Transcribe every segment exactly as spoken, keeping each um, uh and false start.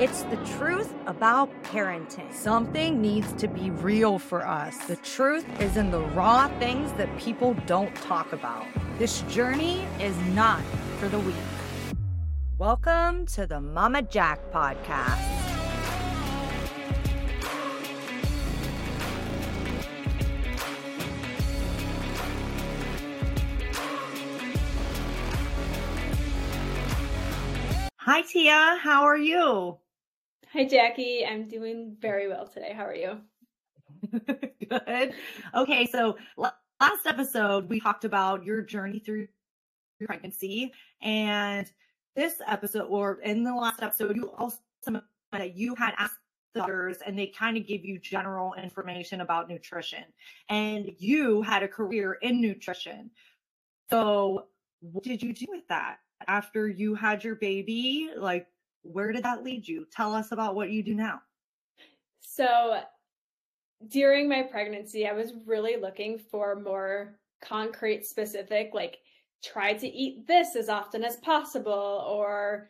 It's the truth about parenting. Something needs to be real for us. The truth is in the raw things that people don't talk about. This journey is not for the weak. Welcome to the Mama Jack Podcast. Hi, Tia. How are you? Hi, Jackie. I'm doing very well today. How are you? Good. Okay, so last episode, we talked about your journey through pregnancy. And this episode, or in the last episode, you also that you had asked the doctors, and they kind of give you general information about nutrition. And you had a career in nutrition. So what did you do with that? After you had your baby, like, where did that lead you? Tell us about what you do now. So during my pregnancy, I was really looking for more concrete, specific, like try to eat this as often as possible, or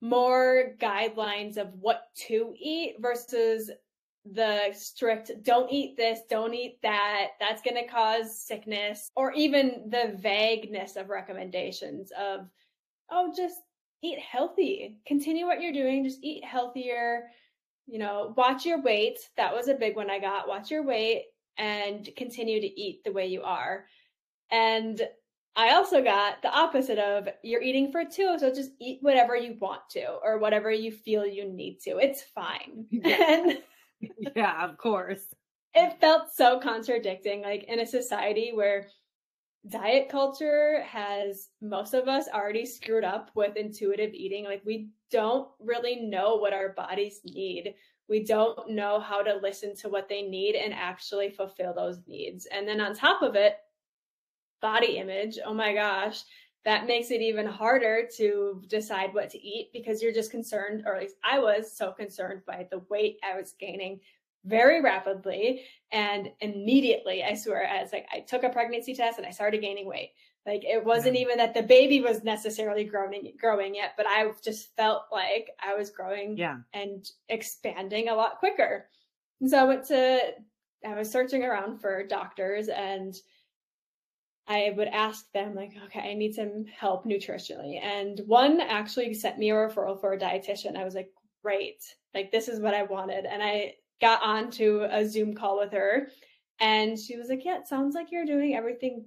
more guidelines of what to eat versus the strict, don't eat this, don't eat that, that's going to cause sickness, or even the vagueness of recommendations of, oh, just eat healthy, continue what you're doing, just eat healthier, you know, watch your weight. That was a big one I got, watch your weight and continue to eat the way you are. And I also got the opposite of, you're eating for two, so just eat whatever you want to, or whatever you feel you need to. It's fine. And yeah, of course. It felt so contradicting, like in a society where diet culture has most of us already screwed up with intuitive eating. Like, we don't really know what our bodies need. We don't know how to listen to what they need and actually fulfill those needs. And then on top of it, body image. Oh my gosh. That makes it even harder to decide what to eat, because you're just concerned, or at least I was so concerned by the weight I was gaining very rapidly. And immediately, I swear, as like I took a pregnancy test and I started gaining weight. Like, it wasn't even that the baby was necessarily growing, growing yet, but I just felt like I was growing yeah. and expanding a lot quicker. And so I went to, I was searching around for doctors, and I would ask them, like, okay, I need some help nutritionally. And one actually sent me a referral for a dietitian. I was like, great, like, this is what I wanted. And I got on to a Zoom call with her, and she was like, yeah, it sounds like you're doing everything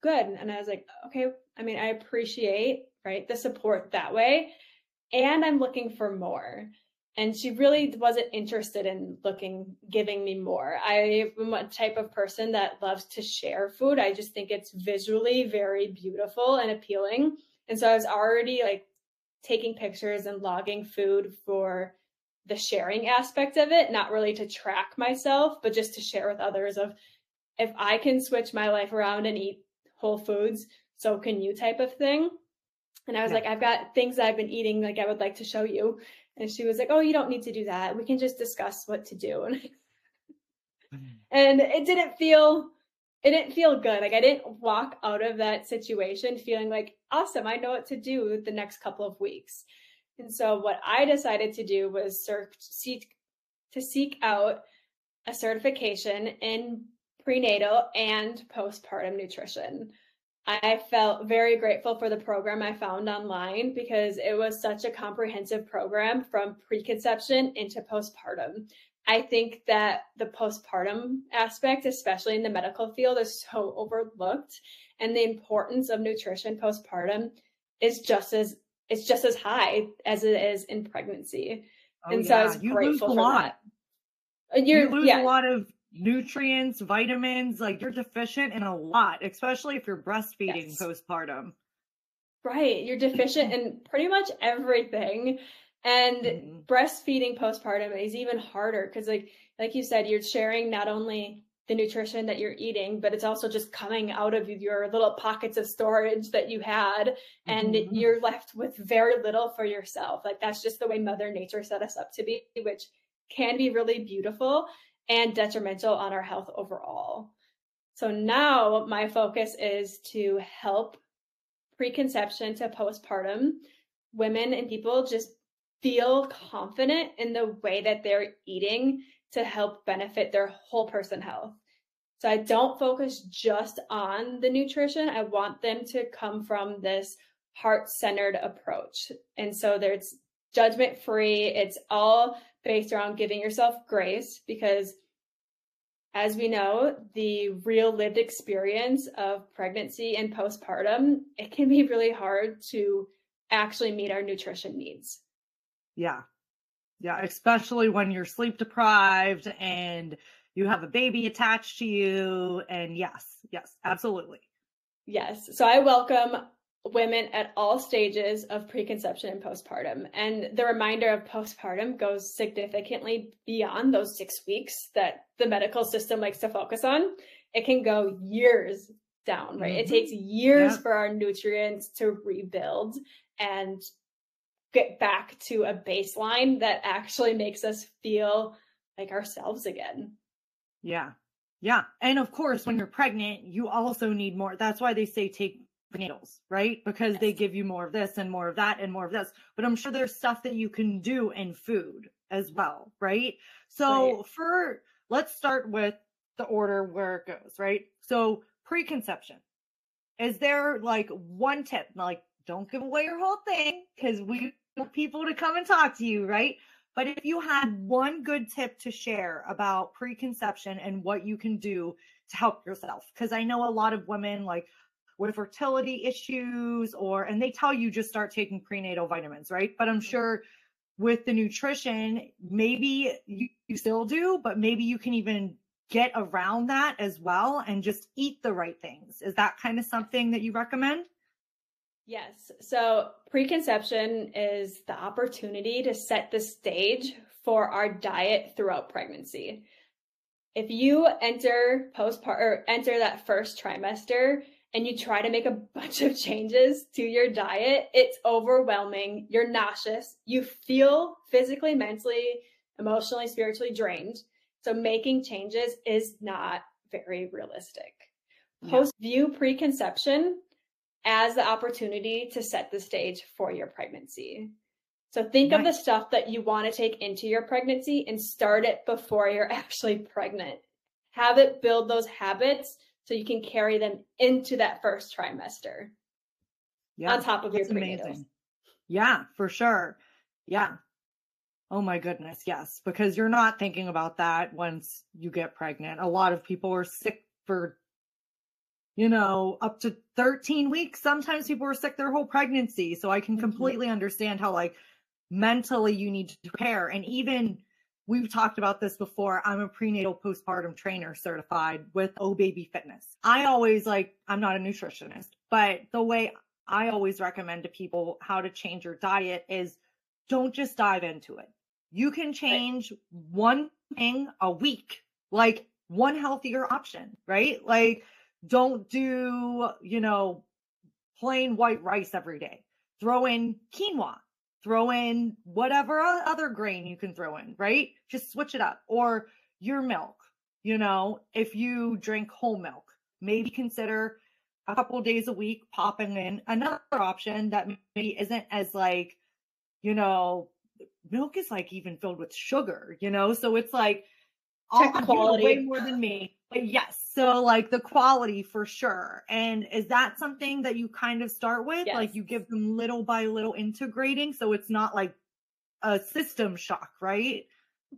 good. And I was like, okay, I mean, I appreciate, right, the support that way. And I'm looking for more. And she really wasn't interested in looking, giving me more. I am a type of person that loves to share food. I just think it's visually very beautiful and appealing. And so I was already like taking pictures and logging food for the sharing aspect of it, not really to track myself, but just to share with others of, if I can switch my life around and eat whole foods, so can you, type of thing. And I was yeah. like, I've got things that I've been eating, like, I would like to show you. And she was like, oh, you don't need to do that. We can just discuss what to do. And it didn't feel, it didn't feel good. Like, I didn't walk out of that situation feeling like, awesome, I know what to do the next couple of weeks. And so what I decided to do was search, seek, to seek out a certification in prenatal and postpartum nutrition. I felt very grateful for the program I found online, because it was such a comprehensive program from preconception into postpartum. I think that the postpartum aspect, especially in the medical field, is so overlooked, and the importance of nutrition postpartum is just as, it's just as high as it is in pregnancy. Oh, and yeah. so I was you grateful lose a for lot. That. You're, you lose yeah. a lot of nutrients, vitamins, like, you're deficient in a lot, especially if you're breastfeeding yes. postpartum. Right. You're deficient in pretty much everything. And mm-hmm. breastfeeding postpartum is even harder, because like, like you said, you're sharing not only the nutrition that you're eating, but it's also just coming out of your little pockets of storage that you had, and mm-hmm. you're left with very little for yourself. Like, that's just the way Mother Nature set us up to be, which can be really beautiful and detrimental on our health overall. So now my focus is to help preconception to postpartum women and people just feel confident in the way that they're eating to help benefit their whole person health. So I don't focus just on the nutrition. I want them to come from this heart-centered approach. And so there's judgment-free. It's all based around giving yourself grace, because as we know, the real lived experience of pregnancy and postpartum, it can be really hard to actually meet our nutrition needs. Yeah. Yeah. Especially when you're sleep deprived and you have a baby attached to you, and yes, yes, absolutely. Yes. So I welcome women at all stages of preconception and postpartum. And the reminder of postpartum goes significantly beyond those six weeks that the medical system likes to focus on. It can go years down, right? Mm-hmm. It takes years yeah. for our nutrients to rebuild and get back to a baseline that actually makes us feel like ourselves again. Yeah. Yeah. And of course, when you're pregnant, you also need more. That's why they say take prenatals, right? Because yes. they give you more of this and more of that and more of this. But I'm sure there's stuff that you can do in food as well, right? So right. for, let's start with the order where it goes, right? So preconception. Is there like one tip? Like, don't give away your whole thing because we want people to come and talk to you, right? But if you had one good tip to share about preconception and what you can do to help yourself, because I know a lot of women like with fertility issues or, and they tell you just start taking prenatal vitamins, right? But I'm sure with the nutrition, maybe you, you still do, but maybe you can even get around that as well and just eat the right things. Is that kind of something that you recommend? Yes. So preconception is the opportunity to set the stage for our diet throughout pregnancy. If you enter postpartum or enter that first trimester and you try to make a bunch of changes to your diet, it's overwhelming. You're nauseous. You feel physically, mentally, emotionally, spiritually drained. So making changes is not very realistic. Post view preconception as the opportunity to set the stage for your pregnancy. So think nice. Of the stuff that you want to take into your pregnancy and start it before you're actually pregnant. Have it build those habits so you can carry them into that first trimester yeah, on top of your prenatals. Yeah, for sure. Yeah. Oh my goodness. Yes. Because you're not thinking about that once you get pregnant. A lot of people are sick for you know, up to thirteen weeks. Sometimes people are sick their whole pregnancy. So I can completely understand how like mentally you need to prepare. And even we've talked about this before. I'm a prenatal postpartum trainer certified with O Baby Fitness. I always like, I'm not a nutritionist, but the way I always recommend to people how to change your diet is don't just dive into it. You can change one thing a week, like one healthier option, right? Like, don't do, you know, plain white rice every day. Throw in quinoa, throw in whatever other grain you can throw in, right? Just switch it up. Or your milk, you know, if you drink whole milk, maybe consider a couple of days a week popping in another option that maybe isn't as like, you know, milk is like even filled with sugar, you know? So it's like, I'll do way more than me. But yes. So like the quality for sure. And is that something that you kind of start with? Yes. Like you give them little by little integrating. So it's not like a system shock, right?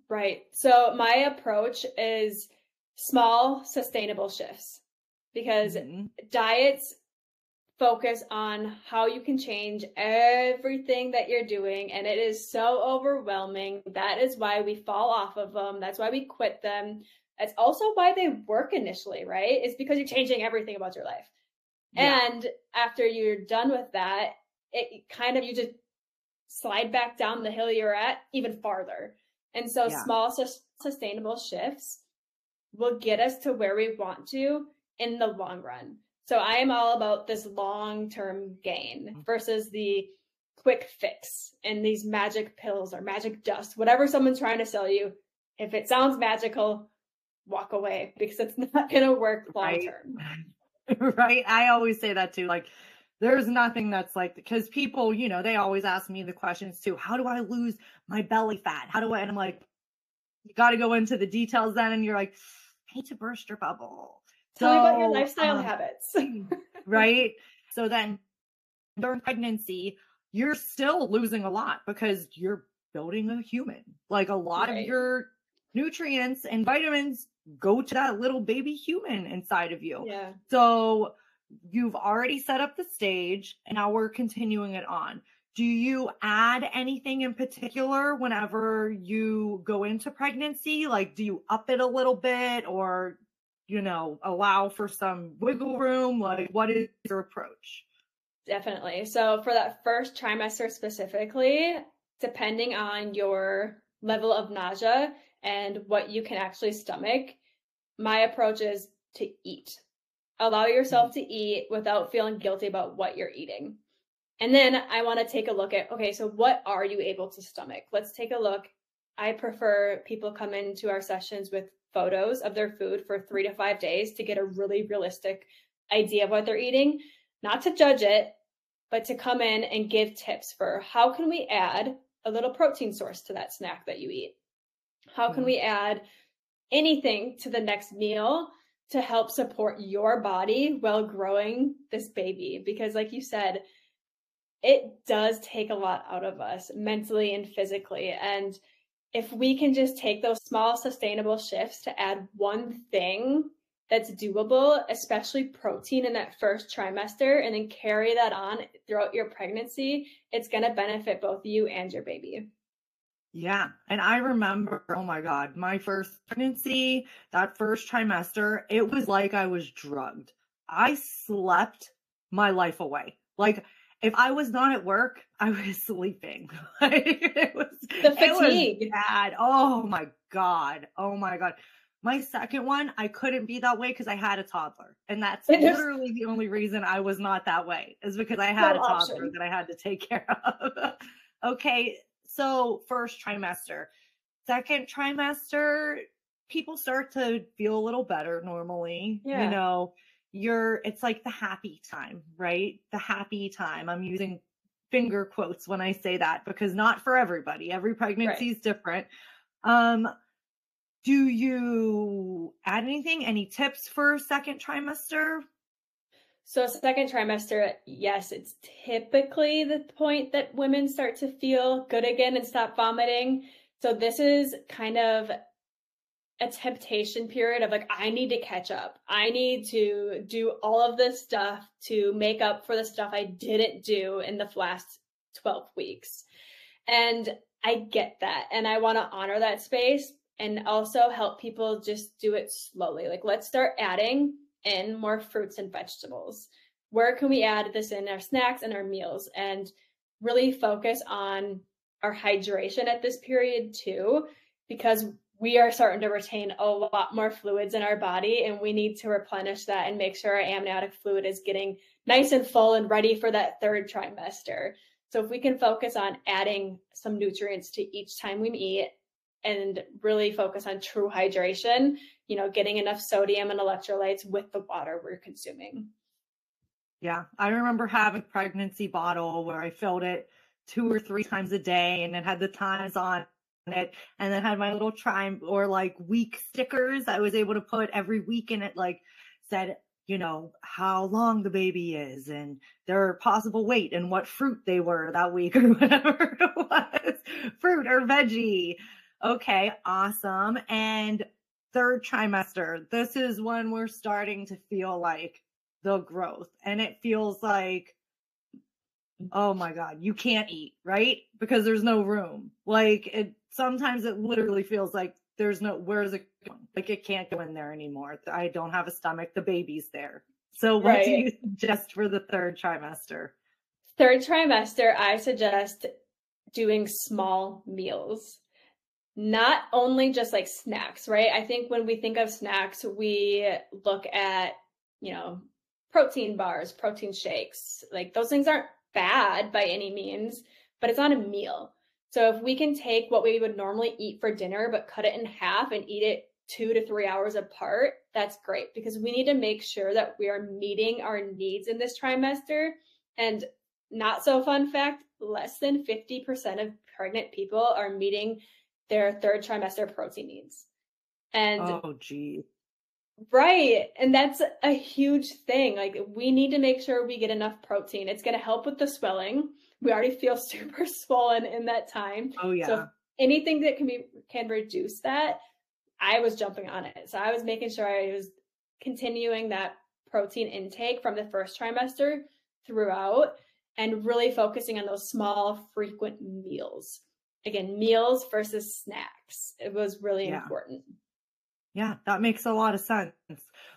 Right. So my approach is small, sustainable shifts because mm-hmm. diets focus on how you can change everything that you're doing. And it is so overwhelming. That is why we fall off of them. That's why we quit them. That's also why they work initially, right? It's because you're changing everything about your life. Yeah. And after you're done with that, it kind of, you just slide back down the hill you're at even farther. And so yeah. small, su- sustainable shifts will get us to where we want to in the long run. So I am all about this long-term gain versus the quick fix and these magic pills or magic dust, whatever someone's trying to sell you. If it sounds magical, walk away because it's not going to work long-term. Right. Right. I always say that too. Like There's nothing that's like, because people, you know, they always ask me the questions too. How do I lose my belly fat? How do I? And I'm like, you got to go into the details then. And you're like, I hate to burst your bubble. Tell so, me about your lifestyle um, habits. Right. So then during pregnancy, you're still losing a lot because you're building a human. Like a lot right. of your nutrients and vitamins go to that little baby human inside of you. Yeah. So you've already set up the stage and now we're continuing it on. Do you add anything in particular whenever you go into pregnancy? Like, do you up it a little bit or, you know, allow for some wiggle room? Like, what is your approach? Definitely. So for that first trimester specifically, depending on your level of nausea and what you can actually stomach, my approach is to eat. Allow yourself to eat without feeling guilty about what you're eating. And then I want to take a look at, okay, so what are you able to stomach? Let's take a look. I prefer people come into our sessions with photos of their food for three to five days to get a really realistic idea of what they're eating, not to judge it, but to come in and give tips for how can we add a little protein source to that snack that you eat? How can we add anything to the next meal to help support your body while growing this baby? Because like you said, it does take a lot out of us mentally and physically. And if we can just take those small sustainable shifts to add one thing that's doable, especially protein in that first trimester, and then carry that on throughout your pregnancy, it's going to benefit both you and your baby. Yeah. And I remember, oh my God, my first pregnancy, that first trimester, it was like I was drugged. I slept my life away. Like, if I was not at work, I was sleeping. It was the fatigue. It was bad. Oh my God. Oh my God. My second one, I couldn't be that way because I had a toddler. And that's it literally is- the only reason I was not that way is because I had no a toddler option. That I had to take care of. Okay. So first trimester, second trimester, people start to feel a little better normally, yeah. you know, you're, it's like the happy time, right? The happy time. I'm using finger quotes when I say that because not for everybody, every pregnancy right. is different. Um, do you add anything, any tips for second trimester? So second trimester, yes, it's typically the point that women start to feel good again and stop vomiting. So this is kind of a temptation period of like, I need to catch up. I need to do all of this stuff to make up for the stuff I didn't do in the last twelve weeks. And I get that. And I want to honor that space and also help people just do it slowly. Like, let's start adding in more fruits and vegetables. Where can we add this in our snacks and our meals and really focus on our hydration at this period too, because we are starting to retain a lot more fluids in our body and we need to replenish that and make sure our amniotic fluid is getting nice and full and ready for that third trimester. So if we can focus on adding some nutrients to each time we eat and really focus on true hydration, you know, getting enough sodium and electrolytes with the water we're consuming. Yeah. I remember having a pregnancy bottle where I filled it two or three times a day and it had the times on it and then had my little time or like week stickers I was able to put every week and it like said, you know, how long the baby is and their possible weight and what fruit they were that week or whatever it was, fruit or veggie. Okay, awesome. And third trimester, this is when we're starting to feel like the growth and it feels like, oh my God, you can't eat, right? Because there's no room. Like it, sometimes it literally feels like there's no, where's it going? Like it can't go in there anymore. I don't have a stomach. The baby's there. So what right. do you suggest for the third trimester? Third trimester, I suggest doing small meals. Not only just like snacks, right? I think when we think of snacks, we look at, you know, protein bars, protein shakes, like those things aren't bad by any means, but it's not a meal. So if we can take what we would normally eat for dinner, but cut it in half and eat it two to three hours apart, that's great because we need to make sure that we are meeting our needs in this trimester And not so fun fact, less than fifty percent of pregnant people are meeting their third trimester protein needs. And oh, gee. Right. And that's a huge thing. Like, we need to make sure we get enough protein. It's going to help with the swelling. We already feel super swollen in that time. Oh, yeah. So anything that can be, can reduce that, I was jumping on it. So I was making sure I was continuing that protein intake from the first trimester throughout and really focusing on those small, frequent meals. Again, meals versus snacks. It was really yeah. important. Yeah, that makes a lot of sense,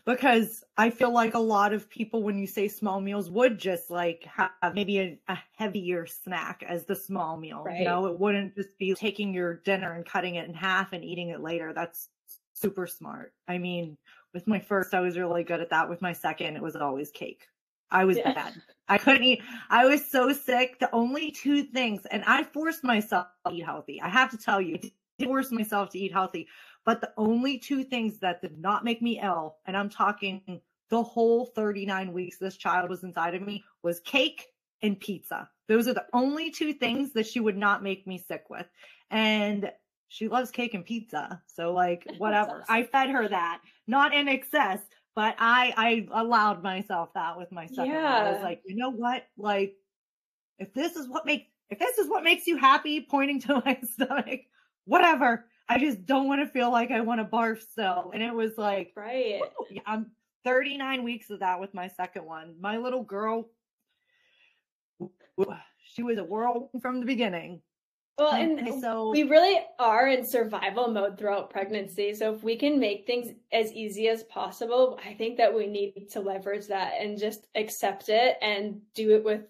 because I feel like a lot of people, when you say small meals, would just like have maybe a, a heavier snack as the small meal. Right. You know, it wouldn't just be taking your dinner and cutting it in half and eating it later. That's super smart. I mean, with my first, I was really good at that. With my second, it was always cake. I was yeah. bad. I couldn't eat. I was so sick. The only two things, and I forced myself to eat healthy. I have to tell you, I forced myself to eat healthy. But the only two things that did not make me ill, and I'm talking the whole thirty-nine weeks this child was inside of me, was cake and pizza. Those are the only two things that she would not make me sick with. And she loves cake and pizza. So like, whatever. I fed her that, not in excess, but I, I allowed myself that with my second. Yeah. I was like, you know what? Like, if this is what makes, if this is what makes you happy, pointing to my stomach, whatever. I just don't want to feel like I want to barf still. And it was like, right. Woo, I'm thirty-nine weeks of that with my second one. My little girl, she was a whirlwind from the beginning. Well, and, and so we really are in survival mode throughout pregnancy. So if we can make things as easy as possible, I think that we need to leverage that and just accept it and do it with,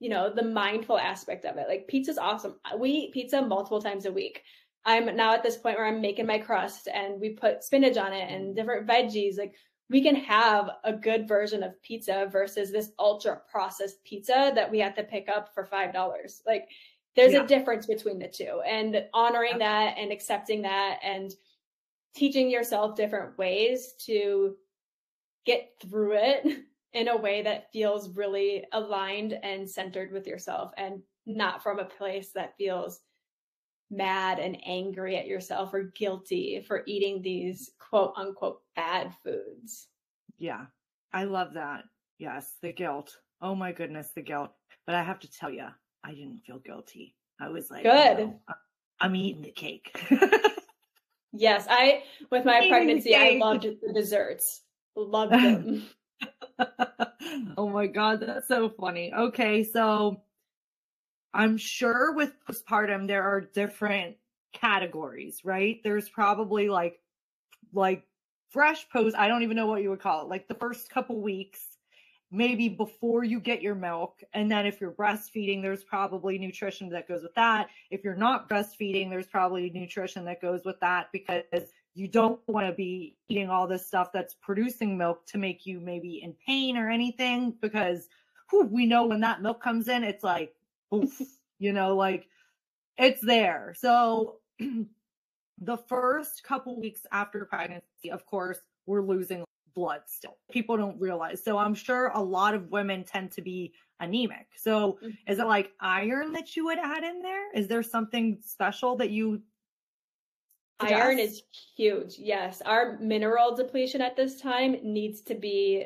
you know, the mindful aspect of it. Like, pizza's awesome. We eat pizza multiple times a week. I'm now at this point where I'm making my crust and we put spinach on it and different veggies. Like, we can have a good version of pizza versus this ultra processed pizza that we have to pick up for five dollars. Like, there's yeah. a difference between the two, and honoring okay. that and accepting that and teaching yourself different ways to get through it in a way that feels really aligned and centered with yourself, and not from a place that feels mad and angry at yourself or guilty for eating these quote unquote bad foods. Yeah. I love that. Yes. The guilt. Oh my goodness. The guilt. But I have to tell you, I didn't feel guilty. I was like, good. No, I'm eating the cake. Yes. I, with my pregnancy, I loved the desserts. Loved them. Oh my God. That's so funny. Okay. So I'm sure with postpartum, there are different categories, right? There's probably like, like fresh post. I don't even know what you would call it. Like the first couple weeks, maybe before you get your milk. And then if you're breastfeeding, there's probably nutrition that goes with that. If you're not breastfeeding, there's probably nutrition that goes with that, because you don't want to be eating all this stuff that's producing milk to make you maybe in pain or anything, because whew, we know when that milk comes in, it's like, oof, you know, like it's there. So the first couple weeks after pregnancy, of course, we're losing blood still. People don't realize. So I'm sure a lot of women tend to be anemic. So mm-hmm. is it like iron that you would add in there? Is there something special that you suggest? Iron is huge. Yes. Our mineral depletion at this time needs to be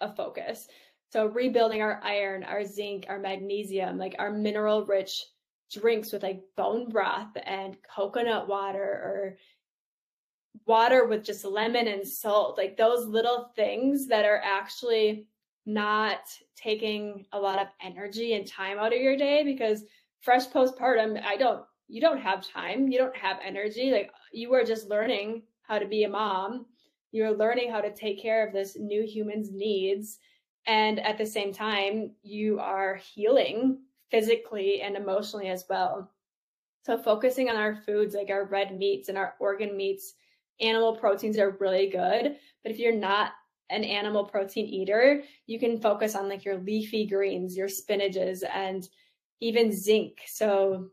a focus. So rebuilding our iron, our zinc, our magnesium, like our mineral rich drinks with like bone broth and coconut water or water with just lemon and salt, like those little things that are actually not taking a lot of energy and time out of your day, because fresh postpartum, I don't, you don't have time. You don't have energy. Like, you are just learning how to be a mom. You're learning how to take care of this new human's needs. And at the same time, you are healing physically and emotionally as well. So focusing on our foods, like our red meats and our organ meats, animal proteins are really good. But if you're not an animal protein eater, you can focus on like your leafy greens, your spinaches, and even zinc. So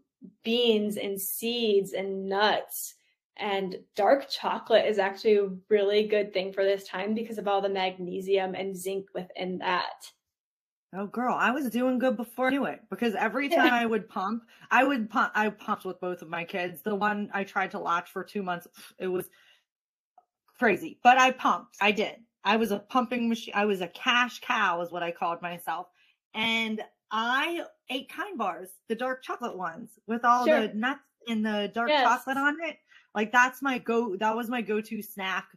beans and seeds and nuts. And dark chocolate is actually a really good thing for this time because of all the magnesium and zinc within that. Oh, girl, I was doing good before I knew it, because every time I would pump, I would pump, I pumped with both of my kids. The one I tried to latch for two months, it was crazy, but I pumped. I did. I was a pumping machine. I was a cash cow is what I called myself. And I ate Kind bars, the dark chocolate ones with all sure. the nuts and the dark yes. chocolate on it. Like that's my go. That was my go-to snack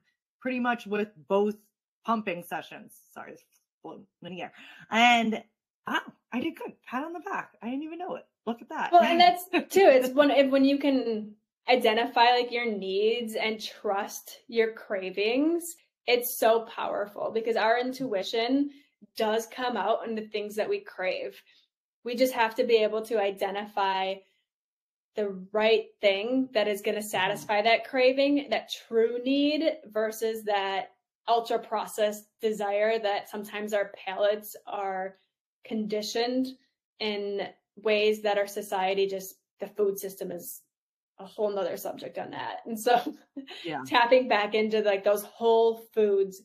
pretty much with both pumping sessions. Sorry. Linear. And oh, I did good. Pat on the back. I didn't even know it. Look at that. Well, and that's too. It's when when you can identify like your needs and trust your cravings. It's so powerful because our intuition does come out in the things that we crave. We just have to be able to identify the right thing that is going to satisfy that craving, that true need versus that ultra processed desire that sometimes our palates are conditioned in ways that our society just, the food system is a whole nother subject on that. And so yeah. tapping back into like those whole foods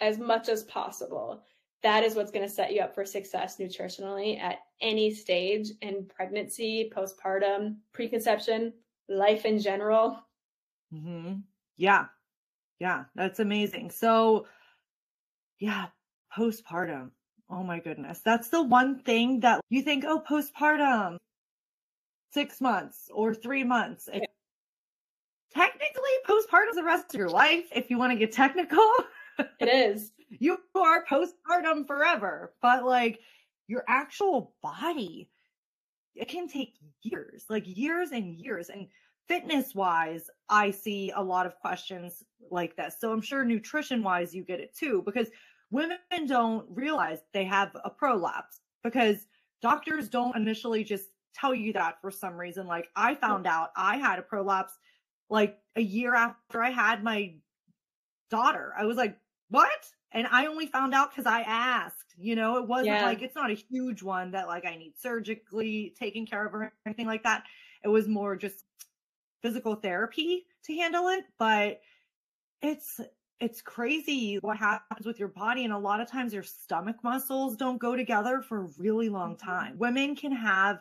as much as possible, that is what's going to set you up for success nutritionally at any stage in pregnancy, postpartum, preconception, life in general. Mm-hmm. Yeah. Yeah, that's amazing. So yeah, postpartum. Oh my goodness. That's the one thing that you think, oh, postpartum, six months or three months. Yeah. Technically, postpartum is the rest of your life. If you want to get technical, it is. You are postpartum forever, but like your actual body, it can take years, like years and years. And fitness wise, I see a lot of questions like this. So I'm sure nutrition wise, you get it too, because women don't realize they have a prolapse because doctors don't initially just tell you that for some reason. Like I found out I had a prolapse like a year after I had my daughter. I was like, what? And I only found out because I asked, you know, it wasn't yeah. like, it's not a huge one that like I need surgically taken care of or anything like that. It was more just physical therapy to handle it, but it's, it's crazy what happens with your body. And a lot of times your stomach muscles don't go together for a really long time. Mm-hmm. Women can have,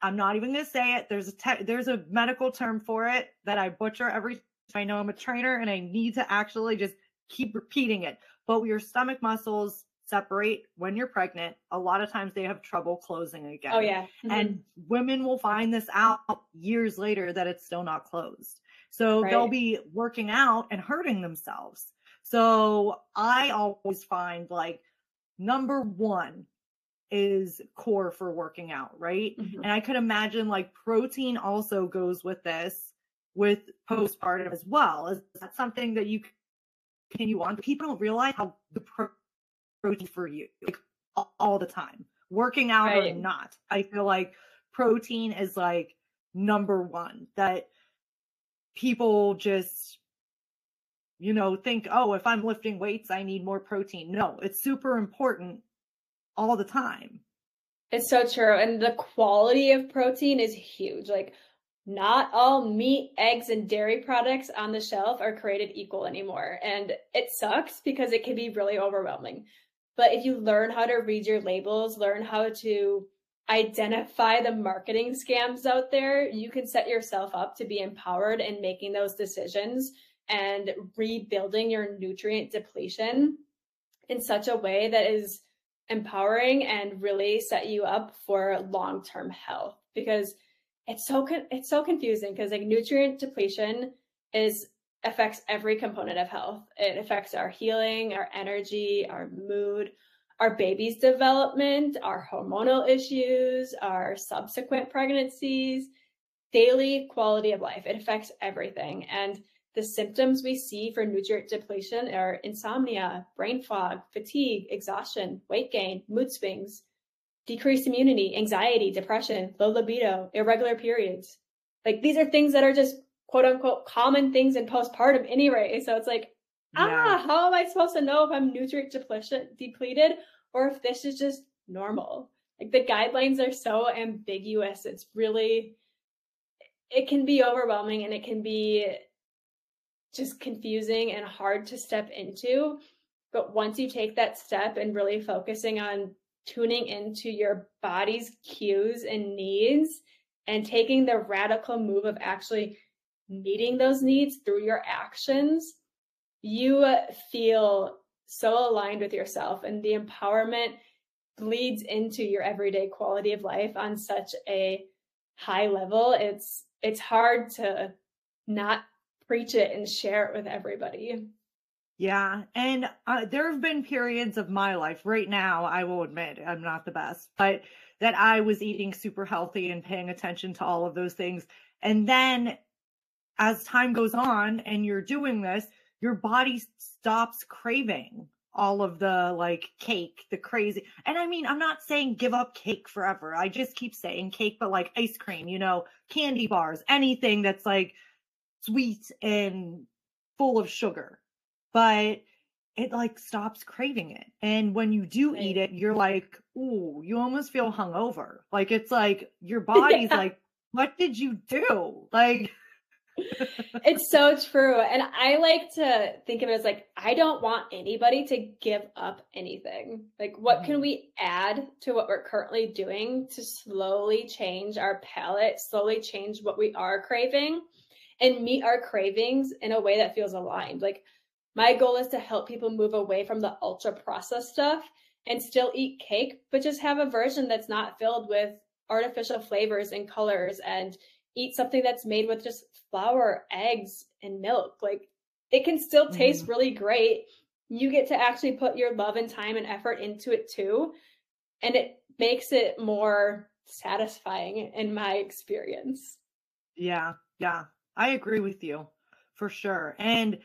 I'm not even going to say it. There's a, te- there's a medical term for it that I butcher every time. I know I'm a trainer and I need to actually just keep repeating it, but your stomach muscles separate when you're pregnant. A lot of times they have trouble closing again. Oh yeah. Mm-hmm. And women will find this out years later that it's still not closed. So right. they'll be working out and hurting themselves. So I always find like number one is core for working out. Right. Mm-hmm. And I could imagine like protein also goes with this with postpartum as well. Is that something that you can you on? People don't realize how the pro- protein for you like, all, all the time, working out right. or not. I feel like protein is like number one that people just, you know, think, oh, if I'm lifting weights, I need more protein. No, it's super important all the time. It's so true. And the quality of protein is huge. Like not all meat, eggs, and dairy products on the shelf are created equal anymore. And it sucks because it can be really overwhelming. But if you learn how to read your labels, learn how to identify the marketing scams out there, you can set yourself up to be empowered in making those decisions and rebuilding your nutrient depletion in such a way that is empowering and really set you up for long-term health. Because It's so it's so confusing because like nutrient depletion is affects every component of health. It affects our healing, our energy, our mood, our baby's development, our hormonal issues, our subsequent pregnancies, daily quality of life. It affects everything. And the symptoms we see for nutrient depletion are insomnia, brain fog, fatigue, exhaustion, weight gain, mood swings, decreased immunity, anxiety, depression, low libido, irregular periods. Like these are things that are just quote unquote common things in postpartum anyway. So it's like, yeah. ah, how am I supposed to know if I'm nutrient depletion, depleted or if this is just normal? Like the guidelines are so ambiguous. It's really, it can be overwhelming and it can be just confusing and hard to step into. But once you take that step and really focusing on tuning into your body's cues and needs and taking the radical move of actually meeting those needs through your actions, you feel so aligned with yourself, and the empowerment bleeds into your everyday quality of life on such a high level. It's it's hard to not preach it and share it with everybody. Yeah. And uh, there have been periods of my life right now, I will admit I'm not the best, but that I was eating super healthy and paying attention to all of those things. And then as time goes on and you're doing this, your body stops craving all of the like cake, the crazy. And I mean, I'm not saying give up cake forever. I just keep saying cake, but like ice cream, you know, candy bars, anything that's like sweet and full of sugar. But it like stops craving it. And when you do right. eat it, you're like, ooh, you almost feel hungover. Like it's like your body's yeah. like, what did you do? Like it's so true. And I like to think of it as like, I don't want anybody to give up anything. Like what mm-hmm. can we add to what we're currently doing to slowly change our palate, slowly change what we are craving and meet our cravings in a way that feels aligned. Like my goal is to help people move away from the ultra processed stuff and still eat cake, but just have a version that's not filled with artificial flavors and colors, and eat something that's made with just flour, eggs, and milk. Like it can still taste mm-hmm. really great. You get to actually put your love and time and effort into it too. And it makes it more satisfying in my experience. Yeah. Yeah. I agree with you for sure. And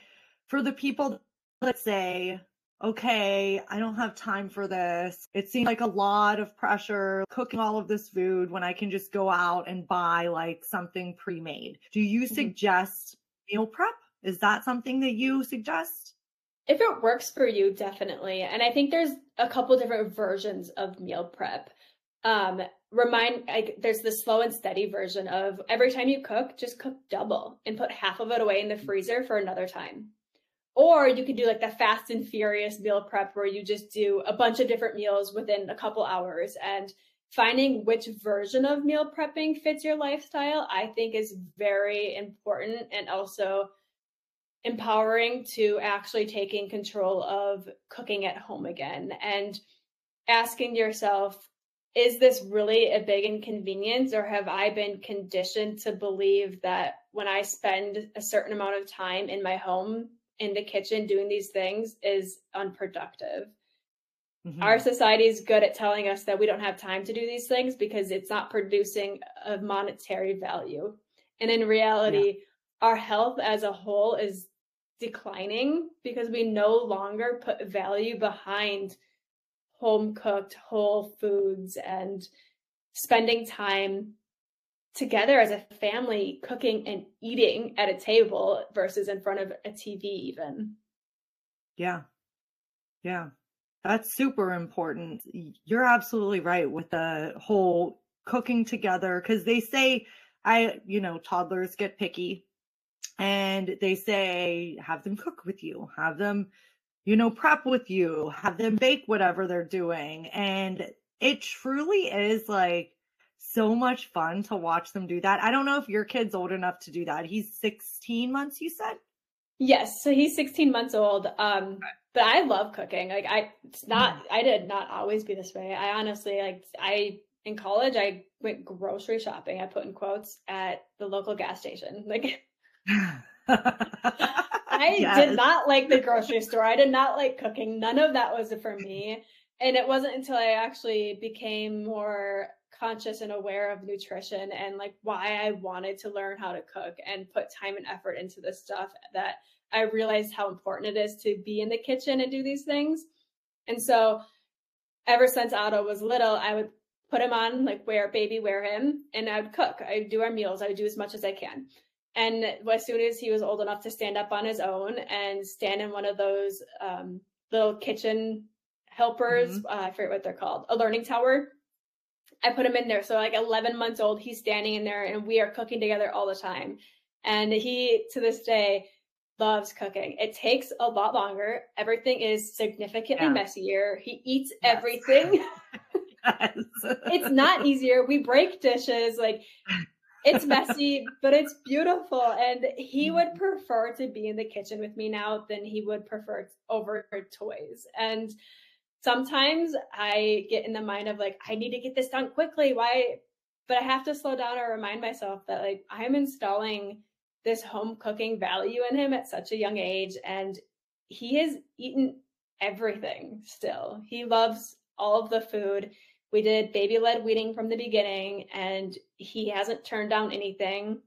for the people that say, okay, I don't have time for this. It seems like a lot of pressure cooking all of this food when I can just go out and buy like something pre-made. Do you suggest meal prep? Is that something that you suggest? If it works for you, definitely. And I think there's a couple different versions of meal prep. Um, remind, like, there's the slow and steady version of every time you cook, just cook double and put half of it away in the freezer for another time. Or you could do like the fast and furious meal prep where you just do a bunch of different meals within a couple hours, and finding which version of meal prepping fits your lifestyle, I think is very important, and also empowering to actually taking control of cooking at home again and asking yourself, is this really a big inconvenience, or have I been conditioned to believe that when I spend a certain amount of time in my home in the kitchen doing these things is unproductive. Mm-hmm. Our society is good at telling us that we don't have time to do these things because it's not producing a monetary value. And in reality, yeah. our health as a whole is declining because we no longer put value behind home cooked whole foods and spending time together as a family, cooking and eating at a table versus in front of a T V even. Yeah. Yeah. That's super important. You're absolutely right with the whole cooking together. Cause they say, I, you know, toddlers get picky and they say, have them cook with you, have them, you know, prep with you, have them bake whatever they're doing. And it truly is like, so much fun to watch them do that. I don't know if your kid's old enough to do that. He's sixteen months, you said? Yes. So he's sixteen months old. Um, but I love cooking. Like I, it's not, I did not always be this way. I honestly, like I, in college, I went grocery shopping. I put in quotes at the local gas station. Like I yes. did not like the grocery store. I did not like cooking. None of that was for me. And it wasn't until I actually became more conscious and aware of nutrition and like why I wanted to learn how to cook and put time and effort into this stuff that I realized how important it is to be in the kitchen and do these things. And so ever since Otto was little, I would put him on like wear baby wear him and I would cook. I would do our meals. I would do as much as I can. And as soon as he was old enough to stand up on his own and stand in one of those um, little kitchen helpers, mm-hmm. uh, I forget what they're called, a learning tower, I put him in there. So like eleven months old, he's standing in there and we are cooking together all the time. And he, to this day, loves cooking. It takes a lot longer. Everything is significantly yeah. messier. He eats yes. everything. does. It's not easier. We break dishes. Like, it's messy, but it's beautiful. And he would prefer to be in the kitchen with me now than he would prefer over toys. And sometimes I get in the mind of like, I need to get this done quickly. Why? But I have to slow down or remind myself that like I'm installing this home cooking value in him at such a young age. And he has eaten everything still. He loves all of the food. We did baby led weaning from the beginning, and he hasn't turned down anything.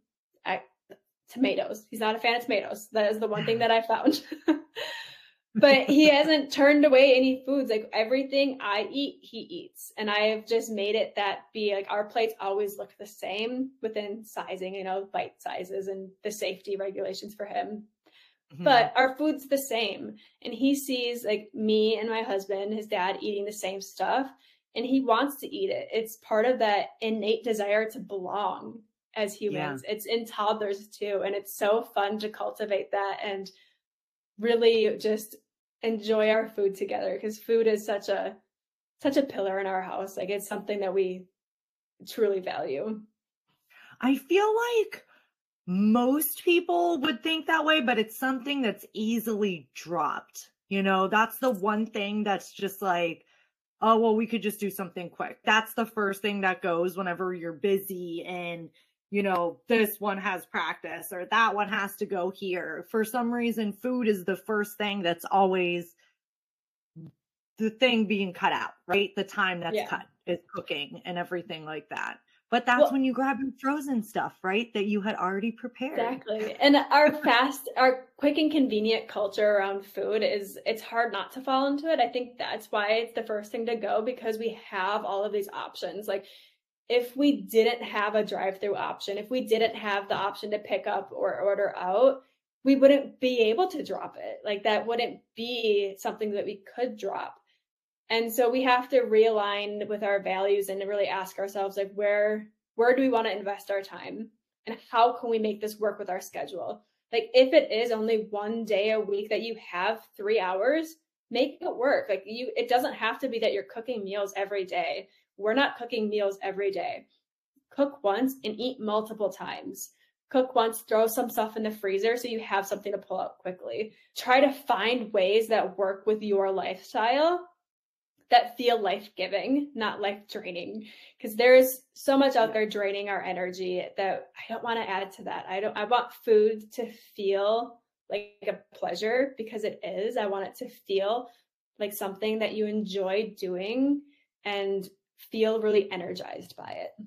I, tomatoes. He's not a fan of tomatoes. That is the one thing that I found. But he hasn't turned away any foods. Like, everything I eat, he eats. And I have just made it that be like our plates always look the same within sizing, you know, bite sizes and the safety regulations for him. Mm-hmm. But our food's the same. And he sees like me and my husband, his dad, eating the same stuff. And he wants to eat it. It's part of that innate desire to belong as humans. Yeah. It's in toddlers too. And it's so fun to cultivate that and really just enjoy our food together, because food is such a, such a pillar in our house. Like, it's something that we truly value. I feel like most people would think that way, but it's something that's easily dropped. You know, that's the one thing that's just like, oh, well, we could just do something quick. That's the first thing that goes whenever you're busy and, you know, this one has practice or that one has to go here. For some reason, food is the first thing that's always the thing being cut out, right? The time that's yeah. cut is cooking and everything like that. But that's well, when you grab your frozen stuff, right? That you had already prepared. Exactly. And our fast, our quick and convenient culture around food is, it's hard not to fall into it. I think that's why it's the first thing to go, because we have all of these options. Like, if we didn't have a drive-through option, if we didn't have the option to pick up or order out, we wouldn't be able to drop it. Like, that wouldn't be something that we could drop. And so we have to realign with our values and really ask ourselves, like, where, where do we want to invest our time? And how can we make this work with our schedule? Like, if it is only one day a week that you have three hours, make it work. Like, you, it doesn't have to be that you're cooking meals every day. We're not cooking meals every day. Cook once and eat multiple times. Cook once, throw some stuff in the freezer so you have something to pull out quickly. Try to find ways that work with your lifestyle that feel life-giving, not life-draining, because there is so much out there draining our energy that I don't want to add to that. I don't. I want food to feel like a pleasure, because it is. I want it to feel like something that you enjoy doing and feel really energized by it.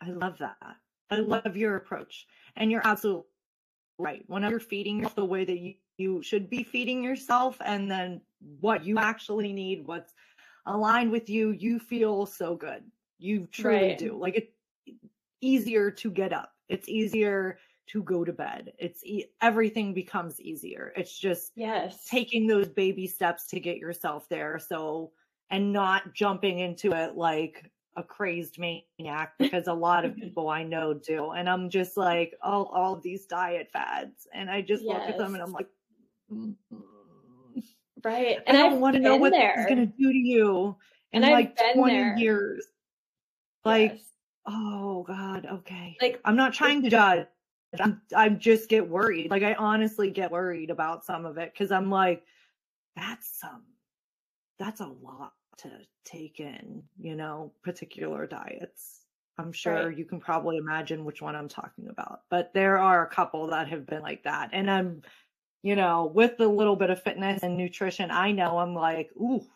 I love that. I love your approach. And you're absolutely right. Whenever you're feeding yourself the way that you, you should be feeding yourself, and then what you actually need, what's aligned with you, you feel so good. You truly right. do. Like, it's easier to get up. It's easier to go to bed. It's e- everything becomes easier. It's just yes. taking those baby steps to get yourself there. So, and not jumping into it like a crazed maniac, because a lot of people I know do. And I'm just like, oh, all of these diet fads. And I just yes. look at them and I'm like, mm-hmm. right. And I don't I've want to know what this is going to do to you in and like twenty there. years. Like, yes. oh God. Okay. Like, I'm not trying to judge. I'm, I just get worried. Like, I honestly get worried about some of it. Cause I'm like, that's some, that's a lot to take in, you know, particular diets. I'm sure right. you can probably imagine which one I'm talking about, but there are a couple that have been like that. And I'm, you know, with the little bit of fitness and nutrition, I know I'm like, ooh,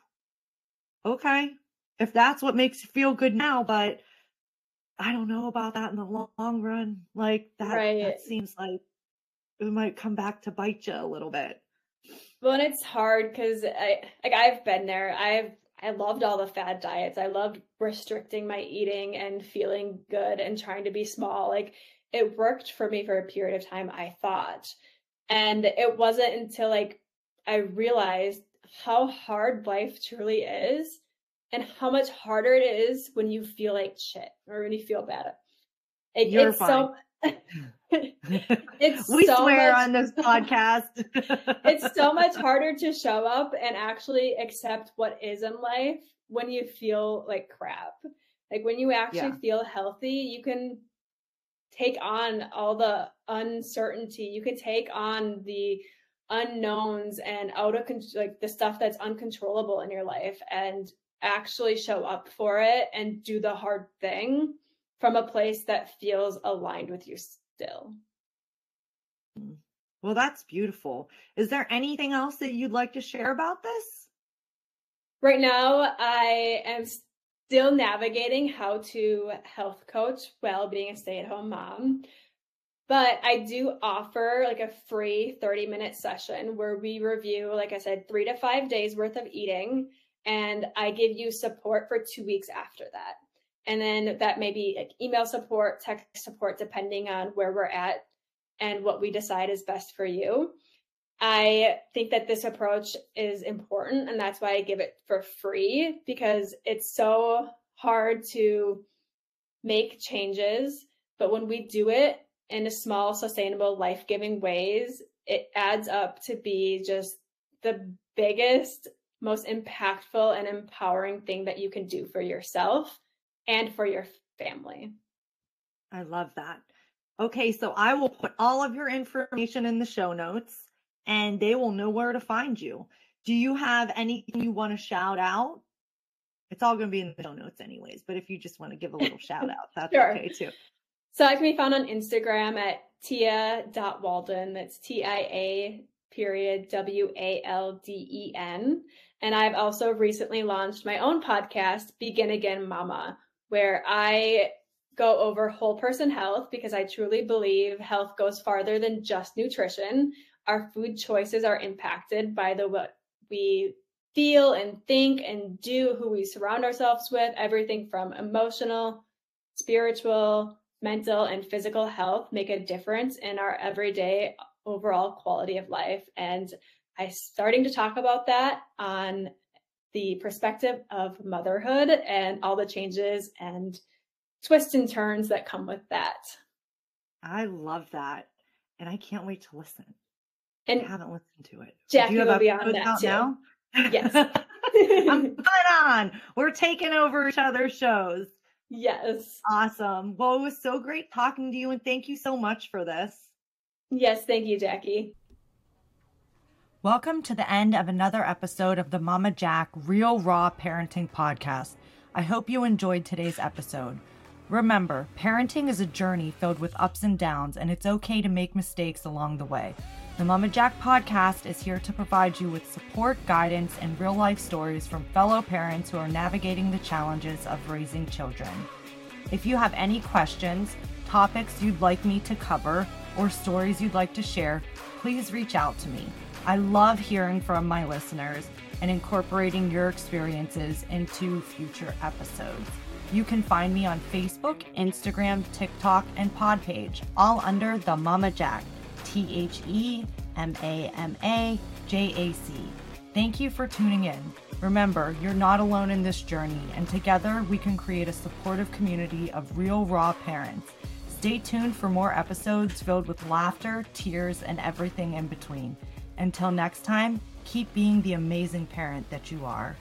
okay. If that's what makes you feel good now, but I don't know about that in the long, long run. Like that, right. that seems like it might come back to bite you a little bit. Well, and it's hard because I, like I've been there. I've, I loved all the fad diets. I loved restricting my eating and feeling good and trying to be small. Like, it worked for me for a period of time, I thought. And it wasn't until like I realized how hard life truly is and how much harder it is when you feel like shit or when you feel bad. It, You're it's fine. So, it's we so swear much, on this podcast. It's so much harder to show up and actually accept what is in life when you feel like crap. Like when you actually yeah. feel healthy, you can take on all the uncertainty. You can take on the unknowns and out of con- like the stuff that's uncontrollable in your life, and actually show up for it and do the hard thing from a place that feels aligned with you still. Well, that's beautiful. Is there anything else that you'd like to share about this? Right now, I am still navigating how to health coach while being a stay-at-home mom. But I do offer like a free thirty minute session where we review, like I said, three to five days worth of eating. And I give you support for two weeks after that. And then that may be like email support, text support, depending on where we're at and what we decide is best for you. I think that this approach is important, and that's why I give it for free, because it's so hard to make changes. But when we do it in a small, sustainable, life-giving ways, it adds up to be just the biggest, most impactful and empowering thing that you can do for yourself and for your family. I love that. Okay, so I will put all of your information in the show notes, and they will know where to find you. Do you have anything you want to shout out? It's all going to be in the show notes anyways, but if you just want to give a little shout out, that's sure. okay too. So I can be found on Instagram at tia dot walden. That's T I A period W A L D E N. And I've also recently launched my own podcast, Begin Again Mama, where I go over whole person health, because I truly believe health goes farther than just nutrition. Our food choices are impacted by the what we feel and think and do, who we surround ourselves with, everything from emotional, spiritual, mental, and physical health make a difference in our everyday overall quality of life. And I'm starting to talk about that on the perspective of motherhood and all the changes and twists and turns that come with that. I love that. And I can't wait to listen. And I haven't listened to it. Jackie will be on that too. Now? Yes. I'm put on. We're taking over each other's shows. Yes. Awesome. Well, it was so great talking to you, and thank you so much for this. Yes, thank you, Jackie. Welcome to the end of another episode of the Mama Jack Real Raw Parenting Podcast. I hope you enjoyed today's episode. Remember, parenting is a journey filled with ups and downs, and it's okay to make mistakes along the way. The Mama Jack Podcast is here to provide you with support, guidance, and real-life stories from fellow parents who are navigating the challenges of raising children. If you have any questions, topics you'd like me to cover, or stories you'd like to share, please reach out to me. I love hearing from my listeners and incorporating your experiences into future episodes. You can find me on Facebook, Instagram, TikTok, and Podpage, all under The Mama Jack. T H E M A M A J A C. Thank you for tuning in. Remember, you're not alone in this journey, and together we can create a supportive community of real, raw parents. Stay tuned for more episodes filled with laughter, tears, and everything in between. Until next time, keep being the amazing parent that you are.